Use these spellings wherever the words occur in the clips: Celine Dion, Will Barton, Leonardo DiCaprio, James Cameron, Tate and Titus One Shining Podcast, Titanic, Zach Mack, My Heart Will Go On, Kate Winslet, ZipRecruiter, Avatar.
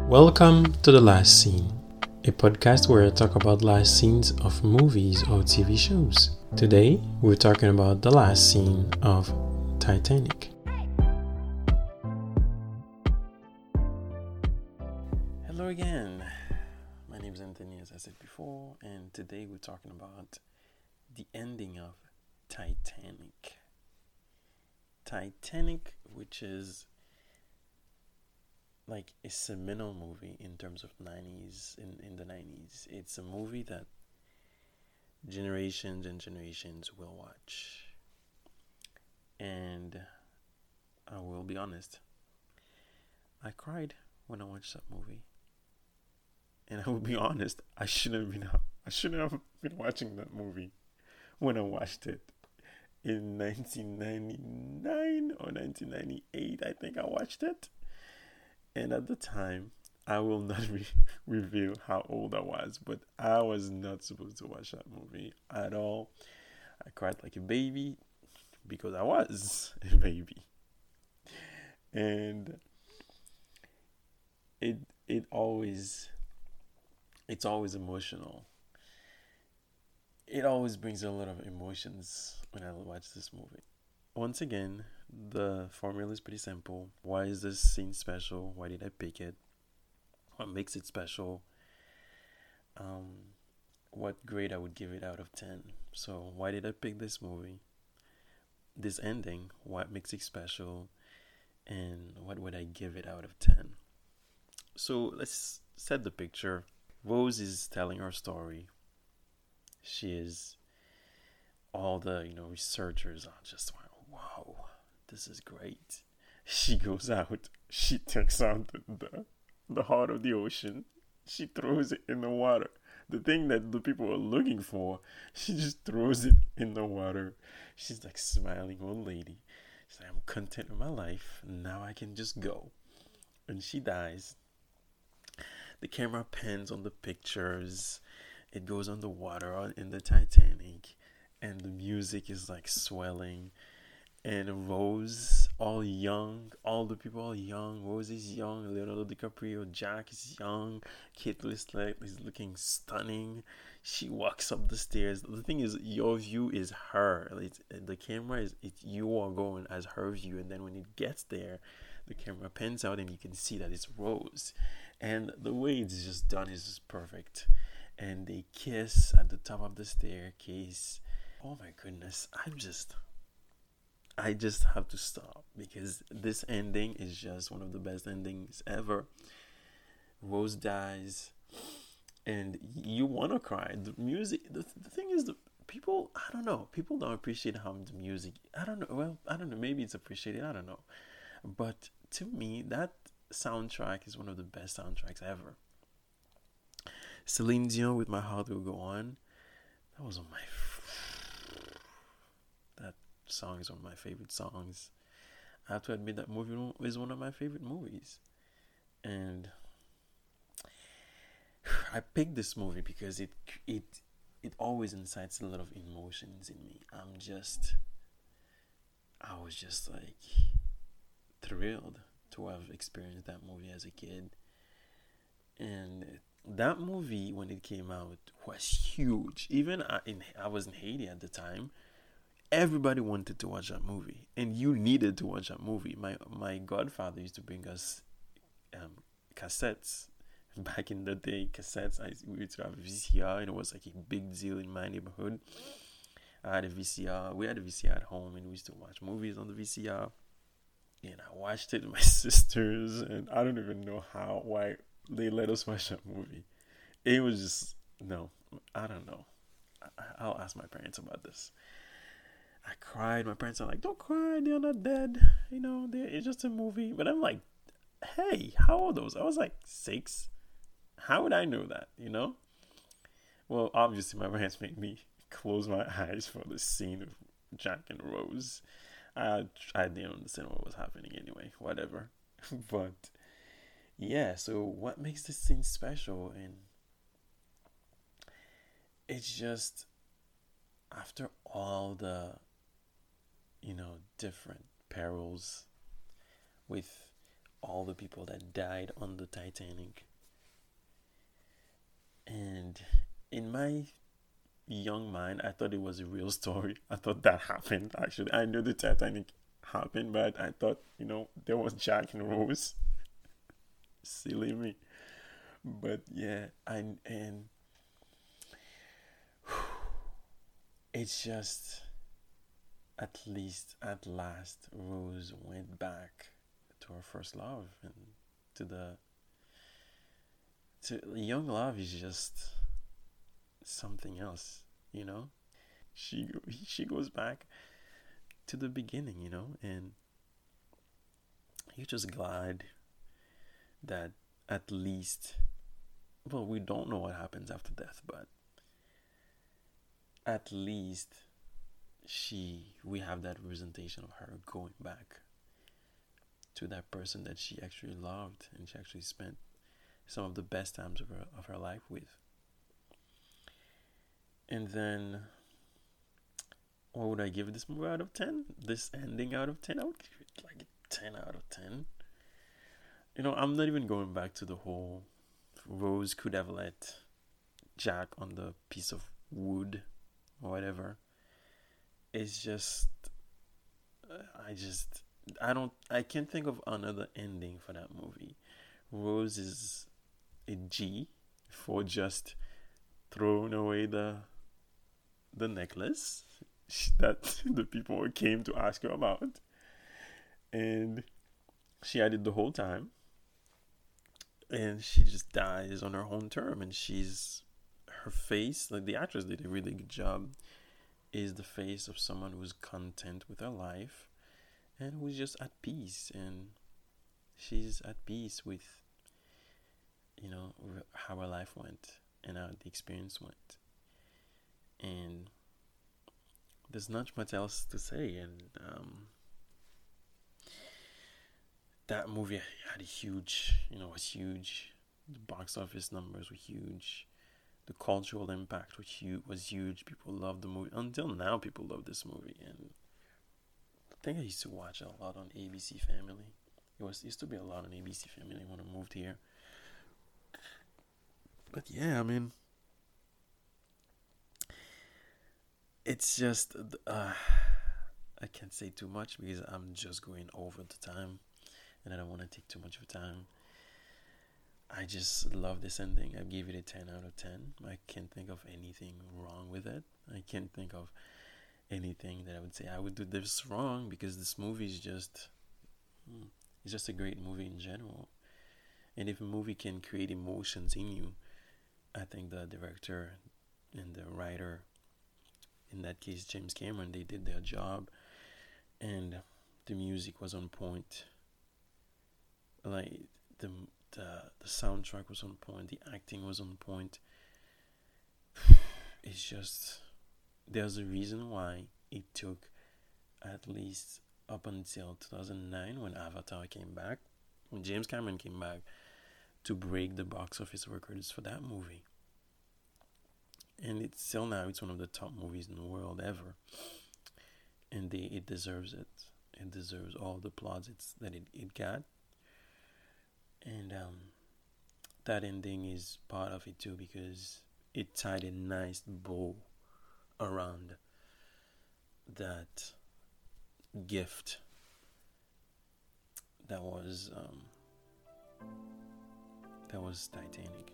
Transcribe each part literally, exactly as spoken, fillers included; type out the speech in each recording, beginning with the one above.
Welcome to The Last Scene, a podcast where I talk about last scenes of movies or T V shows. Today, we're talking about the last scene of Titanic. Hello again. My name is Anthony, as I said before, and today we're talking about the ending of Titanic. Titanic, which is like a seminal movie in terms of nineties, in, in the nineties. It's a movie that generations and generations will watch. And I will be honest, I cried when I watched that movie. And I will be honest, I shouldn't have been, I shouldn't have been watching that movie when I watched it. In nineteen ninety-nine or nineteen ninety-eight, I think I watched it. And at the time, I will not re- reveal how old I was, but I was not supposed to watch that movie at all. I cried like a baby because I was a baby. And it it always, it's always emotional. It always brings a lot of emotions when I watch this movie. Once again, the formula is pretty simple. Why is this scene special? Why did I pick it? What makes it special? Um, what grade I would give it out of ten? So why did I pick this movie? This ending, what makes it special? And what would I give it out of ten? So let's set the picture. Rose is telling her story. She is... All the, you know, researchers are just like, wow, this is great. She goes out. She takes out the, the, the heart of the ocean. She throws it in the water. The thing that the people are looking for, she just throws it in the water. She's like smiling old lady. She's like, I'm content with my life. Now I can just go. And she dies. The camera pans on the pictures. It goes on the water in the Titanic. And the music is like swelling. And Rose, all young. All the people are young. Rose is young. Leonardo DiCaprio, Jack is young. Kate Winslet is looking stunning. She walks up the stairs. The thing is, your view is her. It's, the camera is, it, you are going as her view. And then when it gets there, the camera pans out and you can see that it's Rose. And the way it's just done is just perfect. And they kiss at the top of the staircase. Oh my goodness, I'm just, I just have to stop because this ending is just one of the best endings ever. Rose dies and you want to cry. The music, the, the thing is, the people, I don't know, people don't appreciate how the music, I don't know, well, I don't know, maybe it's appreciated, I don't know. But to me, that soundtrack is one of the best soundtracks ever. Celine Dion with My Heart Will Go On, that was on my song is one of my favorite songs. I have to admit that movie is one of my favorite movies. And I picked this movie because it it it always incites a lot of emotions in me. I'm just I was just like thrilled to have experienced that movie as a kid. And that movie, when it came out, was huge. Even I, in, I was in Haiti at the time. Everybody wanted to watch that movie, and you needed to watch that movie. My my godfather used to bring us um, cassettes back in the day. Cassettes, I we used to have V C R, and it was like a big deal in my neighborhood. I had a V C R. We had a V C R at home, and we used to watch movies on the V C R. And I watched it with my sisters, and I don't even know how why they let us watch that movie. It was just no, I don't know. I, I'll ask my parents about this. I cried. My parents are like, don't cry. They're not dead. You know, it's just a movie. But I'm like, hey, how old was I? I was like six. How would I know that, you know? Well, obviously, my parents made me close my eyes for the scene of Jack and Rose. I, I didn't understand what was happening anyway. Whatever. But, yeah. So, what makes this scene special? And it's just, after all the... you know, different perils with all the people that died on the Titanic. And in my young mind, I thought it was a real story. I thought that happened, actually. I knew the Titanic happened, but I thought, you know, there was Jack and Rose. Silly me. But yeah, I, and whew, it's just, at least, at last, Rose went back to her first love and to the, to young love is just something else, you know. She she goes back to the beginning, you know, and you're just glad that at least. Well, we don't know what happens after death, but at least she, we have that representation of her going back to that person that she actually loved and she actually spent some of the best times of her of her life with. And then, what would I give this movie out of ten? This ending out of ten? I would give it like a ten out of ten. You know, I'm not even going back to the whole Rose could have let Jack on the piece of wood or whatever. It's just, I just, I don't, I can't think of another ending for that movie. Rose is a G for just throwing away the the necklace that the people came to ask her about. And she had it the whole time. And she just dies on her own term. And she's, her face, like the actress did a really good job, is the face of someone who's content with her life and who's just at peace. And she's at peace with, you know, how her life went and how the experience went. And there's not much else to say. And um, that movie had a huge, you know, was huge. The box office numbers were huge. The cultural impact was huge. Was huge. People loved the movie. Until now, people love this movie. And I think I used to watch a lot on A B C Family. It was used to be a lot on A B C Family when I moved here. But yeah, I mean, it's just, uh, I can't say too much because I'm just going over the time and I don't want to take too much of time. I just love this ending. I gave it a ten out of ten. I can't think of anything wrong with it. I can't think of anything that I would say I would do this wrong, because this movie is just, it's just a great movie in general. And if a movie can create emotions in you, I think the director and the writer, in that case James Cameron, they did their job. And the music was on point. Like the the, the soundtrack was on point. The acting was on point. It's just, there's a reason why it took at least up until two thousand nine, when Avatar came back, when James Cameron came back, to break the box office records for that movie. And it's still now, it's one of the top movies in the world ever. And they, it deserves it. It deserves all the applause it's, that it, it got. And um, that ending is part of it too, because it tied a nice bow around that gift that was um, that was Titanic.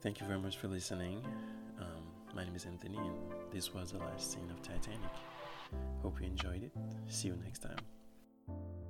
Thank you very much for listening. Um, my name is Anthony, and this was the last scene of Titanic. Hope you enjoyed it. See you next time.